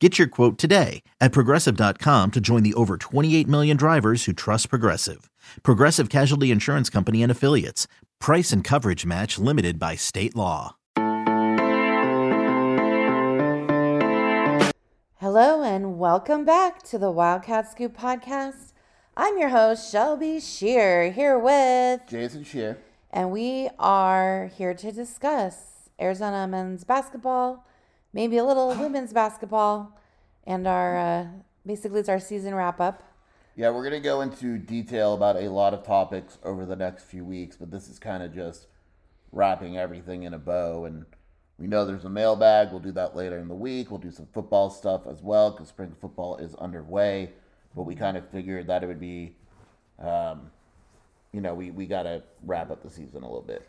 Get your quote today at Progressive.com to join the over 28 million drivers who trust Progressive. Progressive Casualty Insurance Company and Affiliates. Price and coverage match limited by state law. Hello and welcome back to the Wildcat Scoop podcast. I'm your host, Shelby Shear, here with Jason Shear. And we are here to discuss Arizona men's basketball, maybe a little women's basketball, and our basically it's our season wrap-up. Yeah, we're going to go into detail about a lot of topics over the next few weeks, but this is kind of just wrapping everything in a bow. And we know there's a mailbag. We'll do that later in the week. We'll do some football stuff as well because spring football is underway. But we kind of figured that it would be, we got to wrap up the season a little bit.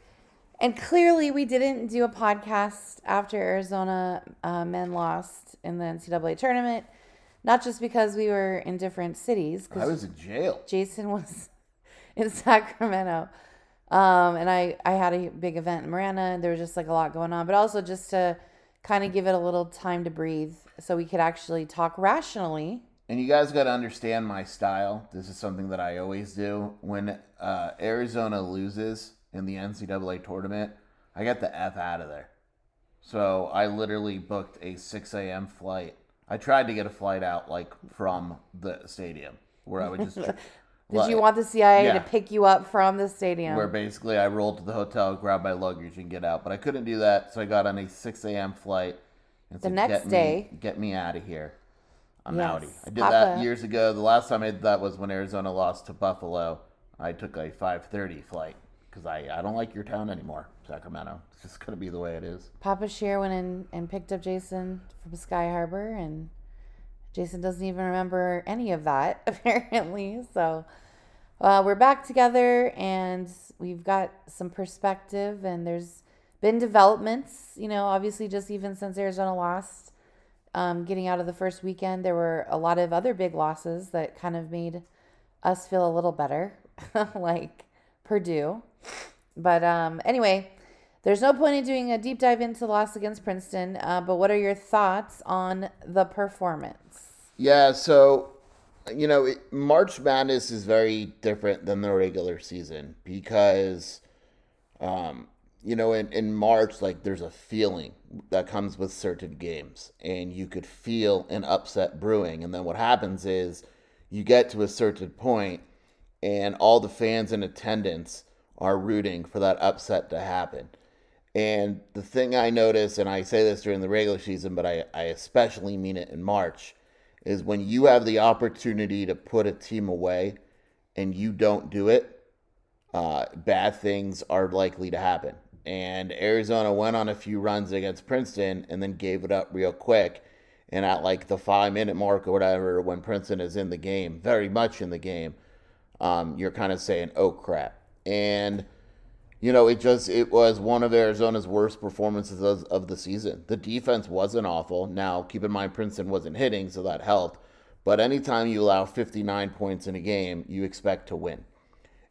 And clearly we didn't do a podcast after Arizona men lost in the NCAA tournament, not just because we were in different cities. I was in jail. Jason was in Sacramento. And I had a big event in Marana, and there was just like a lot going on, but also just to kind of give it a little time to breathe so we could actually talk rationally. And you guys got to understand my style. This is something that I always do. When Arizona loses in the NCAA tournament, I got the F out of there. So I literally booked a 6 a.m. flight. I tried to get a flight out like from the stadium where I would just... Did you want the CIA to pick you up from the stadium? Where basically I rolled to the hotel, grabbed my luggage, and get out. But I couldn't do that, so I got on a 6 a.m. flight. And the next day... Get me out of here. I'm outie. I did that years ago. The last time I did that was when Arizona lost to Buffalo. I took a 5:30 flight. Because I don't like your town anymore, Sacramento. It's just going to be the way it is. Papa Shear went in and picked up Jason from Sky Harbor, and Jason doesn't even remember any of that, apparently. So we're back together, and we've got some perspective, and there's been developments. You know, obviously just even since Arizona lost, getting out of the first weekend, there were a lot of other big losses that kind of made us feel a little better, like Purdue. But anyway, there's no point in doing a deep dive into the loss against Princeton, but what are your thoughts on the performance? Yeah, so, March Madness is very different than the regular season because, in March, like, there's a feeling that comes with certain games, and you could feel an upset brewing. And then what happens is you get to a certain point, and all the fans in attendance are rooting for that upset to happen. And the thing I notice, and I say this during the regular season, but I especially mean it in March, is when you have the opportunity to put a team away and you don't do it, bad things are likely to happen. And Arizona went on a few runs against Princeton and then gave it up real quick. And at like the 5-minute mark or whatever, when Princeton is in the game, very much in the game, you're kind of saying, oh, crap. And, it was one of Arizona's worst performances of the season. The defense wasn't awful. Now, keep in mind, Princeton wasn't hitting, so that helped. But anytime you allow 59 points in a game, you expect to win.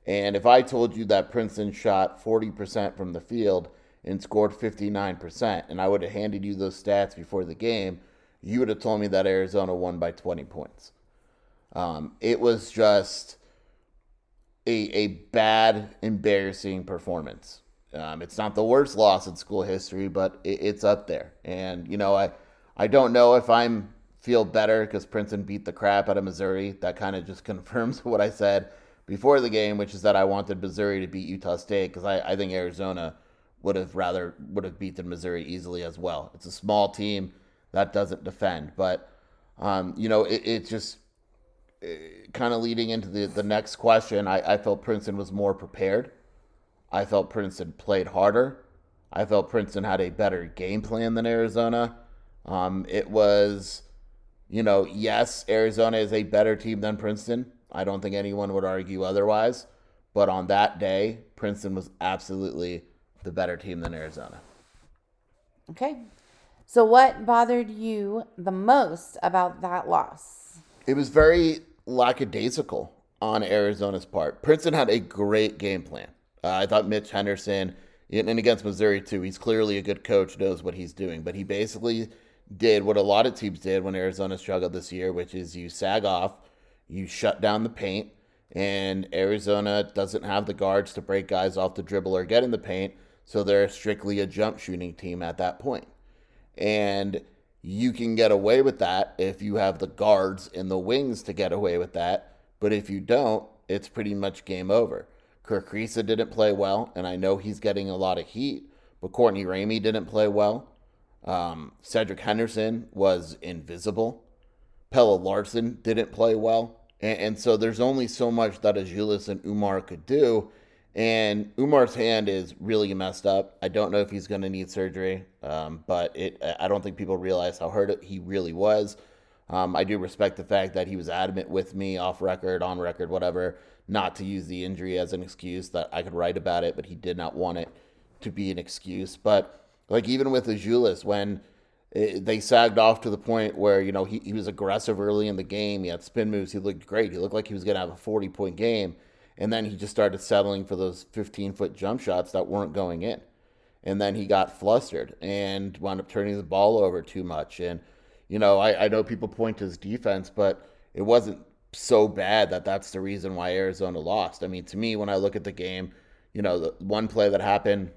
And if I told you that Princeton shot 40% from the field and scored 59%, and I would have handed you those stats before the game, you would have told me that Arizona won by 20 points. It was just... A bad, embarrassing performance. It's not the worst loss in school history, but it's up there. And, I don't know if I'm feel better because Princeton beat the crap out of Missouri. That kind of just confirms what I said. before the game, which is that I wanted Missouri to beat Utah State because I think Arizona would have beaten Missouri easily as well. It's a small team that doesn't defend, but kind of leading into the next question. I felt Princeton was more prepared. I felt Princeton played harder. I felt Princeton had a better game plan than Arizona. It was, yes, Arizona is a better team than Princeton. I don't think anyone would argue otherwise. But on that day, Princeton was absolutely the better team than Arizona. Okay. So what bothered you the most about that loss? It was very lackadaisical on Arizona's part. Princeton had a great game plan. I thought Mitch Henderson, and against Missouri too, he's clearly a good coach, knows what he's doing. But he basically did what a lot of teams did when Arizona struggled this year, which is you sag off, you shut down the paint, and Arizona doesn't have the guards to break guys off the dribble or get in the paint, so they're strictly a jump shooting team at that point. And you can get away with that if you have the guards and the wings to get away with that, but if you don't, it's pretty much game over. Kerr Kriisa didn't play well, and I know he's getting a lot of heat, but Courtney Ramey didn't play well. Cedric Henderson was invisible. Pelle Larsson didn't play well. And so there's only so much that Ajulis and Umar could do. And Umar's hand is really messed up. I don't know if he's going to need surgery, but I don't think people realize how hurt he really was. I do respect the fact that he was adamant with me off record, on record, whatever, not to use the injury as an excuse, that I could write about it, but he did not want it to be an excuse. But even with Ajulis, when they sagged off to the point where, he was aggressive early in the game. He had spin moves. He looked great. He looked like he was going to have a 40-point game. And then he just started settling for those 15-foot jump shots that weren't going in. And then he got flustered and wound up turning the ball over too much. And, I know people point to his defense, but it wasn't so bad that that's the reason why Arizona lost. I mean, to me, when I look at the game, the one play that happened,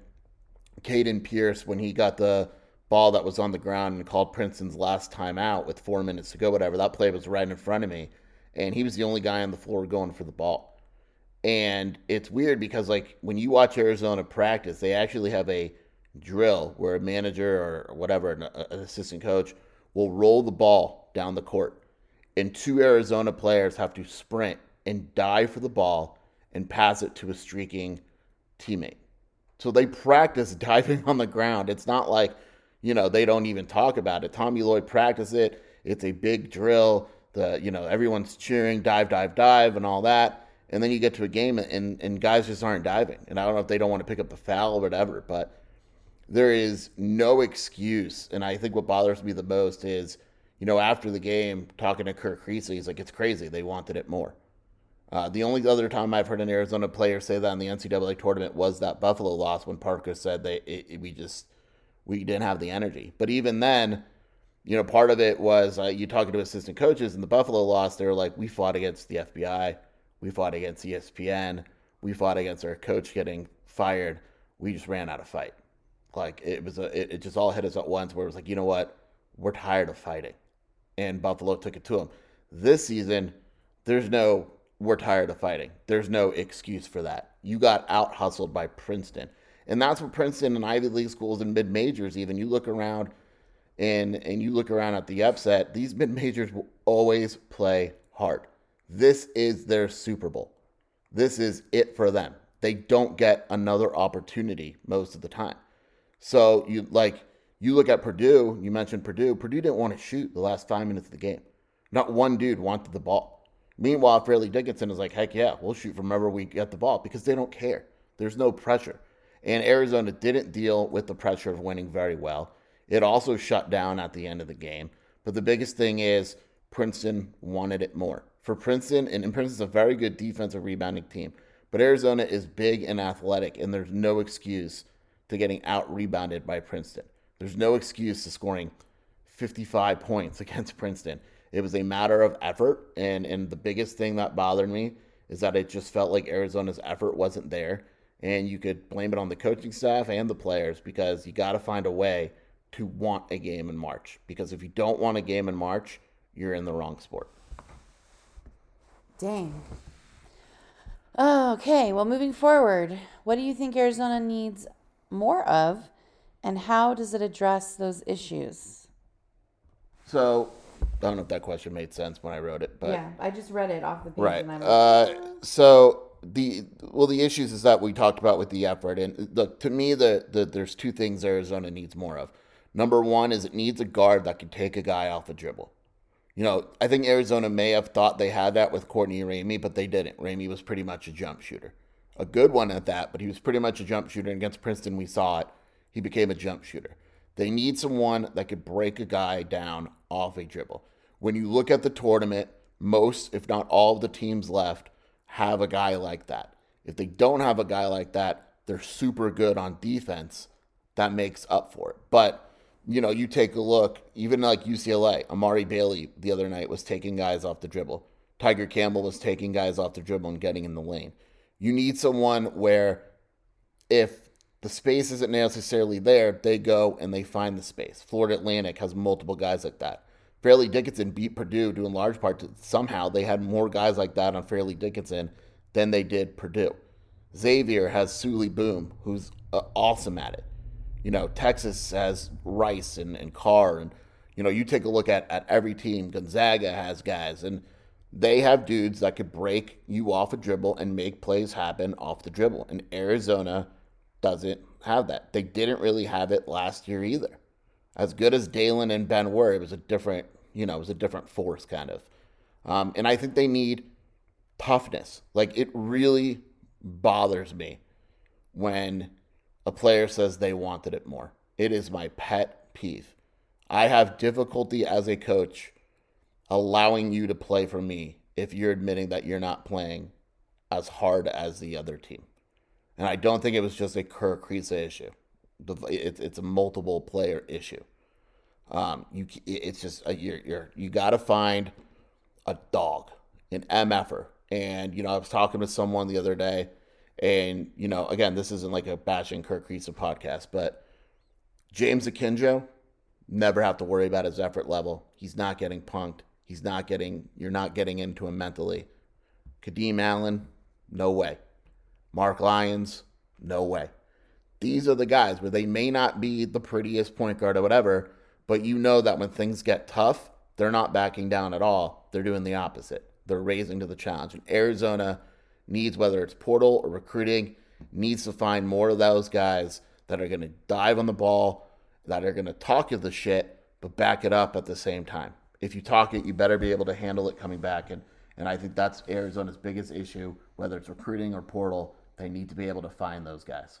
Caden Pierce, when he got the ball that was on the ground and called Princeton's last timeout with 4 minutes to go, whatever. That play was right in front of me, and he was the only guy on the floor going for the ball. And it's weird because, when you watch Arizona practice, they actually have a drill where a manager or whatever, an assistant coach, will roll the ball down the court, and two Arizona players have to sprint and dive for the ball and pass it to a streaking teammate. So they practice diving on the ground. It's not like they don't even talk about it. Tommy Lloyd practiced it. It's a big drill. Everyone's cheering, dive, dive, dive, and all that. And then you get to a game and guys just aren't diving. And I don't know if they don't want to pick up the foul or whatever, but there is no excuse. And I think what bothers me the most is, after the game, talking to Kerr Kriisa, he's like, it's crazy. They wanted it more. The only other time I've heard an Arizona player say that in the NCAA tournament was that Buffalo loss when Parker said we didn't have the energy. But even then, part of it was you talking to assistant coaches, and the Buffalo loss, they were like, we fought against the FBI. We fought against ESPN. We fought against our coach getting fired. We just ran out of fight. It just all hit us at once where it was like, you know what? We're tired of fighting. And Buffalo took it to them. This season, there's no we're tired of fighting. There's no excuse for that. You got out-hustled by Princeton. And that's what Princeton and Ivy League schools and mid-majors even, you look around and you look around at the upset, these mid-majors will always play hard. This is their Super Bowl. This is it for them. They don't get another opportunity most of the time. So you look at Purdue, you mentioned Purdue. Purdue didn't want to shoot the last 5 minutes of the game. Not one dude wanted the ball. Meanwhile, Fairleigh Dickinson is like, heck yeah, we'll shoot from wherever we get the ball because they don't care. There's no pressure. And Arizona didn't deal with the pressure of winning very well. It also shut down at the end of the game. But the biggest thing is Princeton wanted it more. For Princeton, and Princeton's a very good defensive rebounding team, but Arizona is big and athletic, and there's no excuse to getting out-rebounded by Princeton. There's no excuse to scoring 55 points against Princeton. It was a matter of effort, and the biggest thing that bothered me is that it just felt like Arizona's effort wasn't there. And you could blame it on the coaching staff and the players because you got to find a way to want a game in March. Because if you don't want a game in March, you're in the wrong sport. Dang. Okay, well, moving forward, what do you think Arizona needs more of, and how does it address those issues? So, I don't know if that question made sense when I wrote it, but yeah, I just read it off the page. Right. And I'm like, the issues is that we talked about with the effort, and look, to me, there's two things Arizona needs more of. Number one is it needs a guard that can take a guy off the dribble. You know, I think Arizona may have thought they had that with Courtney Ramey, but they didn't. Ramey was pretty much a jump shooter. A good one at that, but he was pretty much a jump shooter. And against Princeton, we saw it. He became a jump shooter. They need someone that could break a guy down off a dribble. When you look at the tournament, most, if not all, of the teams left have a guy like that. If they don't have a guy like that, they're super good on defense. That makes up for it. But you know, you take a look, even like UCLA, Amari Bailey the other night was taking guys off the dribble. Tiger Campbell was taking guys off the dribble and getting in the lane. You need someone where if the space isn't necessarily there, they go and they find the space. Florida Atlantic has multiple guys like that. Fairleigh Dickinson beat Purdue due in large part to somehow they had more guys like that on Fairleigh Dickinson than they did Purdue. Xavier has Suli Boom, who's awesome at it. You know, Texas has Rice and Carr, and, you know, you take a look at every team. Gonzaga has guys, and they have dudes that could break you off a dribble and make plays happen off the dribble, and Arizona doesn't have that. They didn't really have it last year either. As good as Dalen and Ben were, it was a different, you know, it was a different force kind of. And I think they need toughness. Like, it really bothers me when a player says they wanted it more. It is my pet peeve. I have difficulty as a coach allowing you to play for me if you're admitting that you're not playing as hard as the other team. And I don't think it was just a Kerr Kriisa issue. It's a multiple player issue. You got to find a dog, an MFer. And, you know, I was talking to someone the other day. And, you know, again, this isn't like a bashing Kerr Kriisa podcast, but James Akinjo, never have to worry about his effort level. He's not getting punked. You're not getting into him mentally. Kadeem Allen, no way. Mark Lyons, no way. These are the guys where they may not be the prettiest point guard or whatever, but you know that when things get tough, they're not backing down at all. They're doing the opposite. They're raising to the challenge. And Arizona needs, whether it's portal or recruiting, needs to find more of those guys that are going to dive on the ball, that are going to talk of the shit, but back it up at the same time. If you talk it, you better be able to handle it coming back. And I think that's Arizona's biggest issue, whether it's recruiting or portal. They need to be able to find those guys.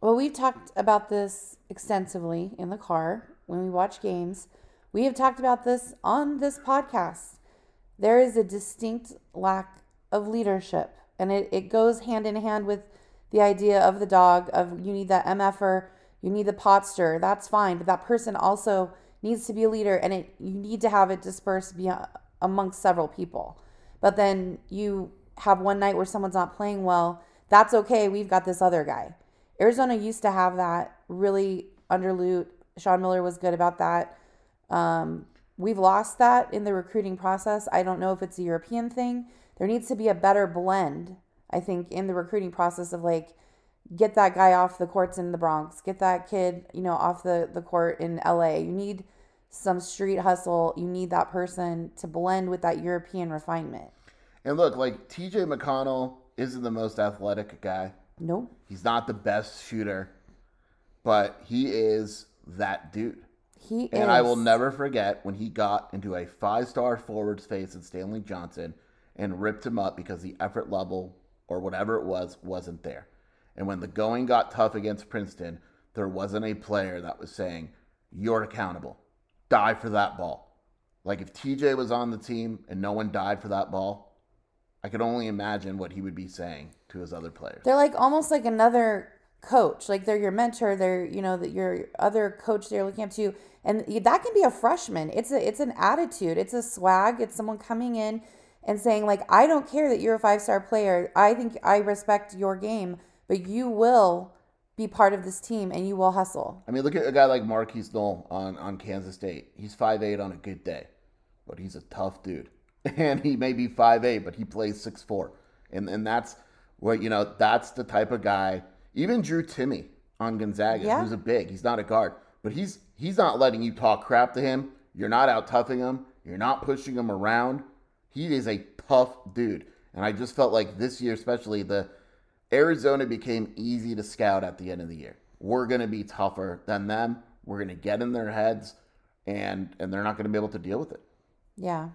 Well, we've talked about this extensively in the car when we watch games. We have talked about this on this podcast. There is a distinct lack of leadership, and it goes hand in hand with the idea of the dog, of you need that MFer, you need the pot stirrer. That's fine, but that person also needs to be a leader, and you need to have it dispersed amongst several people. But then you have one night where someone's not playing well. That's okay. We've got this other guy. Arizona used to have that really under Lute. Sean Miller was good about that. We've lost that in the recruiting process. I don't know if it's a European thing. There needs to be a better blend, I think, in the recruiting process of, like, get that guy off the courts in the Bronx. Get that kid, you know, off the court in LA. You need some street hustle. You need that person to blend with that European refinement. And look, like TJ McConnell isn't the most athletic guy. Nope. He's not the best shooter, but he is that dude. He is. And I will never forget when he got into a five-star forward's face at Stanley Johnson and ripped him up because the effort level or whatever it was wasn't there. And when the going got tough against Princeton, there wasn't a player that was saying, you're accountable. Die for that ball. Like if TJ was on the team and no one died for that ball, I could only imagine what he would be saying to his other players. They're like almost like another coach. Like they're your mentor. They're, you know, that your other coach they're looking up to. And that can be a freshman. It's an attitude. It's a swag. It's someone coming in and saying like, I don't care that you're a five-star player. I think I respect your game, but you will be part of this team and you will hustle. I mean, look at a guy like Markquis Nowell on Kansas State. He's 5'8 on a good day, but he's a tough dude. And he may be 5'8, but he plays 6'4. And that's what, you know, that's the type of guy. Even Drew Timmy on Gonzaga, yeah. Who's a big. He's not a guard. But he's not letting you talk crap to him. You're not out-toughing him. You're not pushing him around. He is a tough dude. And I just felt like this year, especially, the Arizona became easy to scout at the end of the year. We're going to be tougher than them. We're going to get in their heads, and they're not going to be able to deal with it. Yeah.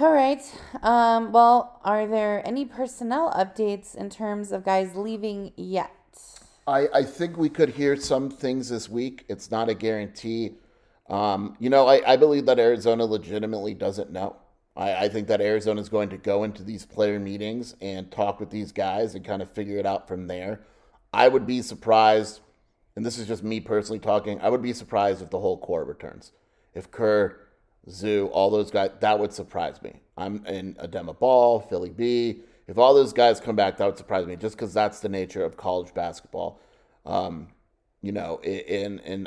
All right. Well, are there any personnel updates in terms of guys leaving yet? I think we could hear some things this week. It's not a guarantee. I believe that Arizona legitimately doesn't know. I think that Arizona is going to go into these player meetings and talk with these guys and kind of figure it out from there. I would be surprised, and this is just me personally talking, I would be surprised if the whole core returns. If Kerr, Zoo, all those guys, that would surprise me. I'm in Adema Ball, Philly B. If all those guys come back, that would surprise me just because that's the nature of college basketball. And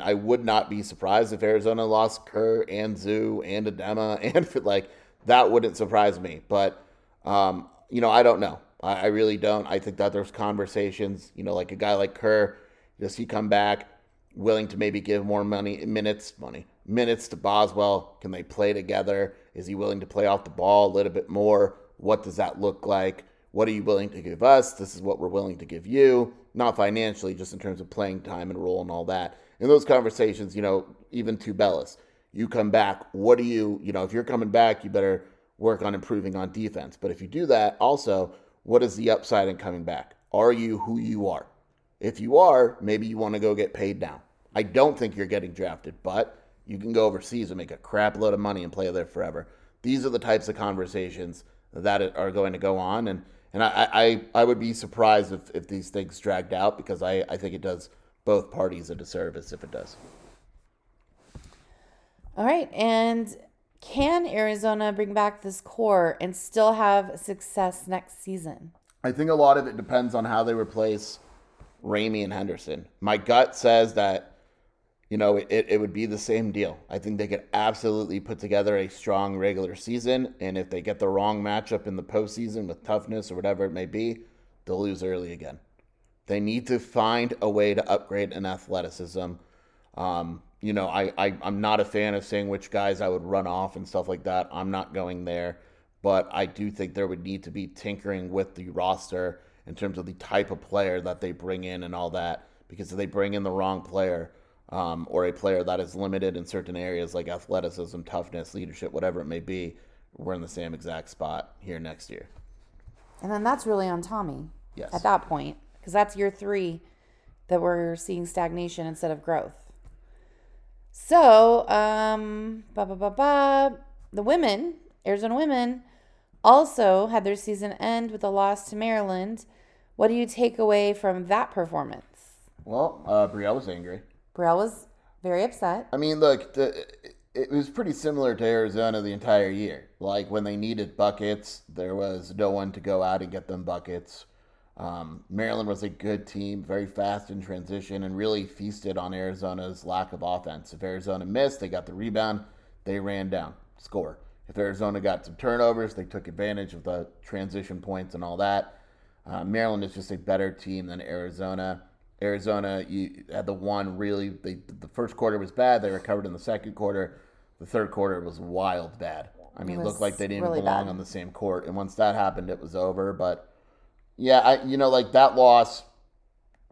I would not be surprised if Arizona lost Kerr and Zoo and Adema and like that wouldn't surprise me. But, I don't know. I really don't. I think that there's conversations, like a guy like Kerr, does he come back willing to maybe give more minutes to Boswell? Can they play together? Is he willing to play off the ball a little bit more? What does that look like? What are you willing to give us? This is what we're willing to give you. Not financially, just in terms of playing time and role and all that. And those conversations, even to Bellis, you come back, what do you, if you're coming back, you better work on improving on defense. But if you do that, also, what is the upside in coming back? Are you who you are? If you are, maybe you want to go get paid now. I don't think you're getting drafted, but you can go overseas and make a crap load of money and play there forever. These are the types of conversations that are going to go on. And I would be surprised if these things dragged out because I think it does both parties a disservice if it does. All right. And can Arizona bring back this core and still have success next season? I think a lot of it depends on how they replace Ramey and Henderson. My gut says that it would be the same deal. I think they could absolutely put together a strong regular season, and if they get the wrong matchup in the postseason with toughness or whatever it may be, they'll lose early again. They need to find a way to upgrade in athleticism. I'm not a fan of saying which guys I would run off and stuff like that. I'm not going there, but I do think there would need to be tinkering with the roster in terms of the type of player that they bring in and all that, because if they bring in the wrong player, or a player that is limited in certain areas like athleticism, toughness, leadership, whatever it may be, we're in the same exact spot here next year. And then that's really on Tommy. Yes. At that point, because that's year three that we're seeing stagnation instead of growth. So, the women, Arizona women, also had their season end with a loss to Maryland. What do you take away from that performance? Well, Brielle was angry. Burrell was very upset. I mean, look, it was pretty similar to Arizona the entire year. Like, when they needed buckets, there was no one to go out and get them buckets. Maryland was a good team, very fast in transition, and really feasted on Arizona's lack of offense. If Arizona missed, they got the rebound, they ran down, score. If Arizona got some turnovers, they took advantage of the transition points and all that. Maryland is just a better team than Arizona. Arizona, you had the one really, the first quarter was bad. They recovered in the second quarter. The third quarter was wild bad. I mean, it looked like they didn't really belong on the same court. And once that happened, it was over. But Yeah, I that loss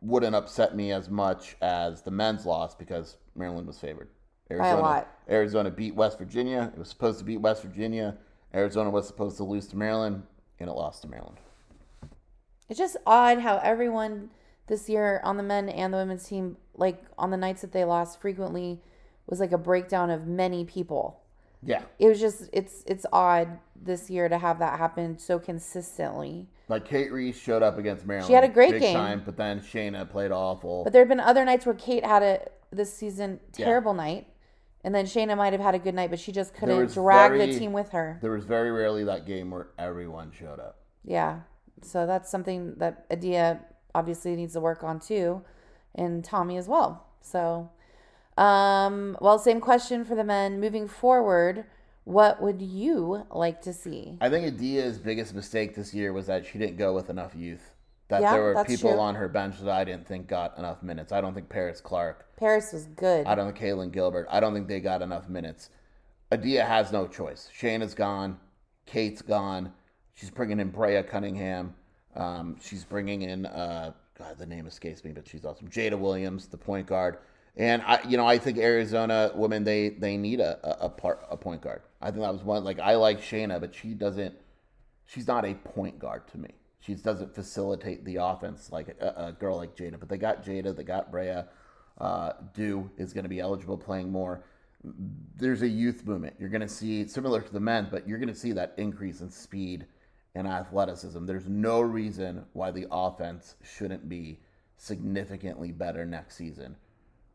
wouldn't upset me as much as the men's loss because Maryland was favored. By a lot. Arizona beat West Virginia. It was supposed to beat West Virginia. Arizona was supposed to lose to Maryland, and it lost to Maryland. It's just odd how everyone this year on the men and the women's team, like on the nights that they lost frequently, was like a breakdown of many people. Yeah. It was just, it's odd this year to have that happen so consistently. Like Kate Reese showed up against Maryland. She had a great game. Big time, but then Shayna played awful. But there have been other nights where Kate had a terrible night. And then Shayna might have had a good night, but she just couldn't drag the team with her. There was very rarely that game where everyone showed up. Yeah. So that's something that Adia obviously needs to work on too. And Tommy as well. So, same question for the men. Moving forward, what would you like to see? I think Adia's biggest mistake this year was that she didn't go with enough youth. There were people on her bench that I didn't think got enough minutes. I don't think Paris Clark. Paris was good. I don't think Kaylin Gilbert. I don't think they got enough minutes. Adia has no choice. Shayna's gone. Kate's gone. She's bringing in Brea Cunningham. She's bringing in, God, the name escapes me, but she's awesome. Jada Williams, the point guard. And I think Arizona women they need a point guard. I think that was one. Like I like Shayna, but she's not a point guard to me. She doesn't facilitate the offense like a girl like Jada. But they got Jada, they got Brea. Du is going to be eligible, playing more. There's a youth movement. You're going to see similar to the men, but you're going to see that increase in speed and athleticism. There's no reason why the offense shouldn't be significantly better next season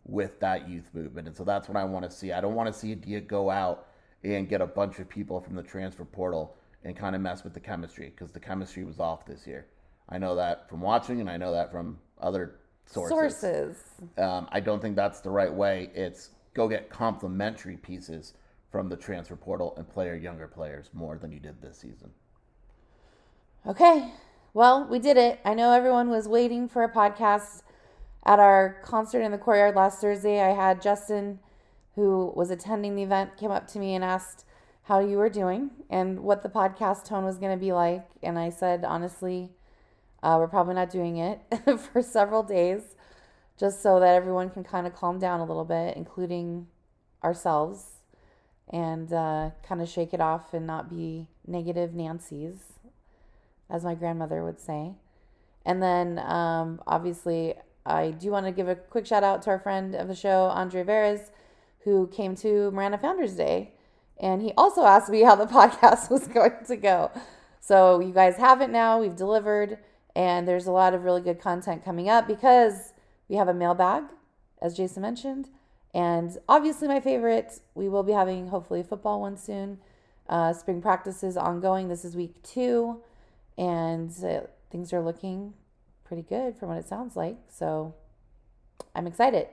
with that youth movement. And so that's what I want to see. I don't want to see Adia go out and get a bunch of people from the transfer portal and kind of mess with the chemistry, because the chemistry was off this year. I know that from watching, and I know that from other sources. I don't think that's the right way. It's go get complementary pieces from the transfer portal and play our younger players more than you did this season. Okay. Well, we did it. I know everyone was waiting for a podcast. At our concert in the courtyard last Thursday, I had Justin, who was attending the event, came up to me and asked how you were doing and what the podcast tone was going to be like. And I said, honestly, we're probably not doing it for several days, just so that everyone can kind of calm down a little bit, including ourselves, and kind of shake it off and not be negative Nancy's, as my grandmother would say. And then, obviously, I do want to give a quick shout out to our friend of the show, Andre Veras, who came to Marana Founders Day. And he also asked me how the podcast was going to go. So you guys have it now. We've delivered. And there's a lot of really good content coming up because we have a mailbag, as Jason mentioned. And obviously my favorite, we will be having hopefully a football one soon. Spring practice is ongoing. This is week 2. And things are looking pretty good from what it sounds like. So I'm excited.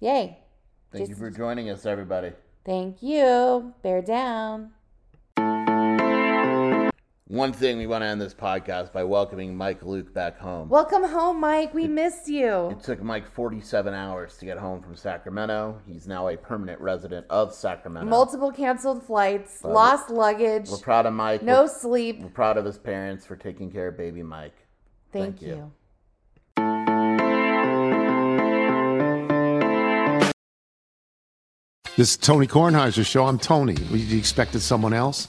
Yay. Thank you for joining us, everybody. Thank you. Bear down. One thing, we want to end this podcast by welcoming Mike Luke back home. Welcome home, Mike. We missed you. It took Mike 47 hours to get home from Sacramento. He's now a permanent resident of Sacramento. Multiple canceled flights, lost luggage. We're proud of Mike. No sleep. We're proud of his parents for taking care of baby Mike. Thank you. This is Tony Kornheiser's show. I'm Tony. You expected someone else?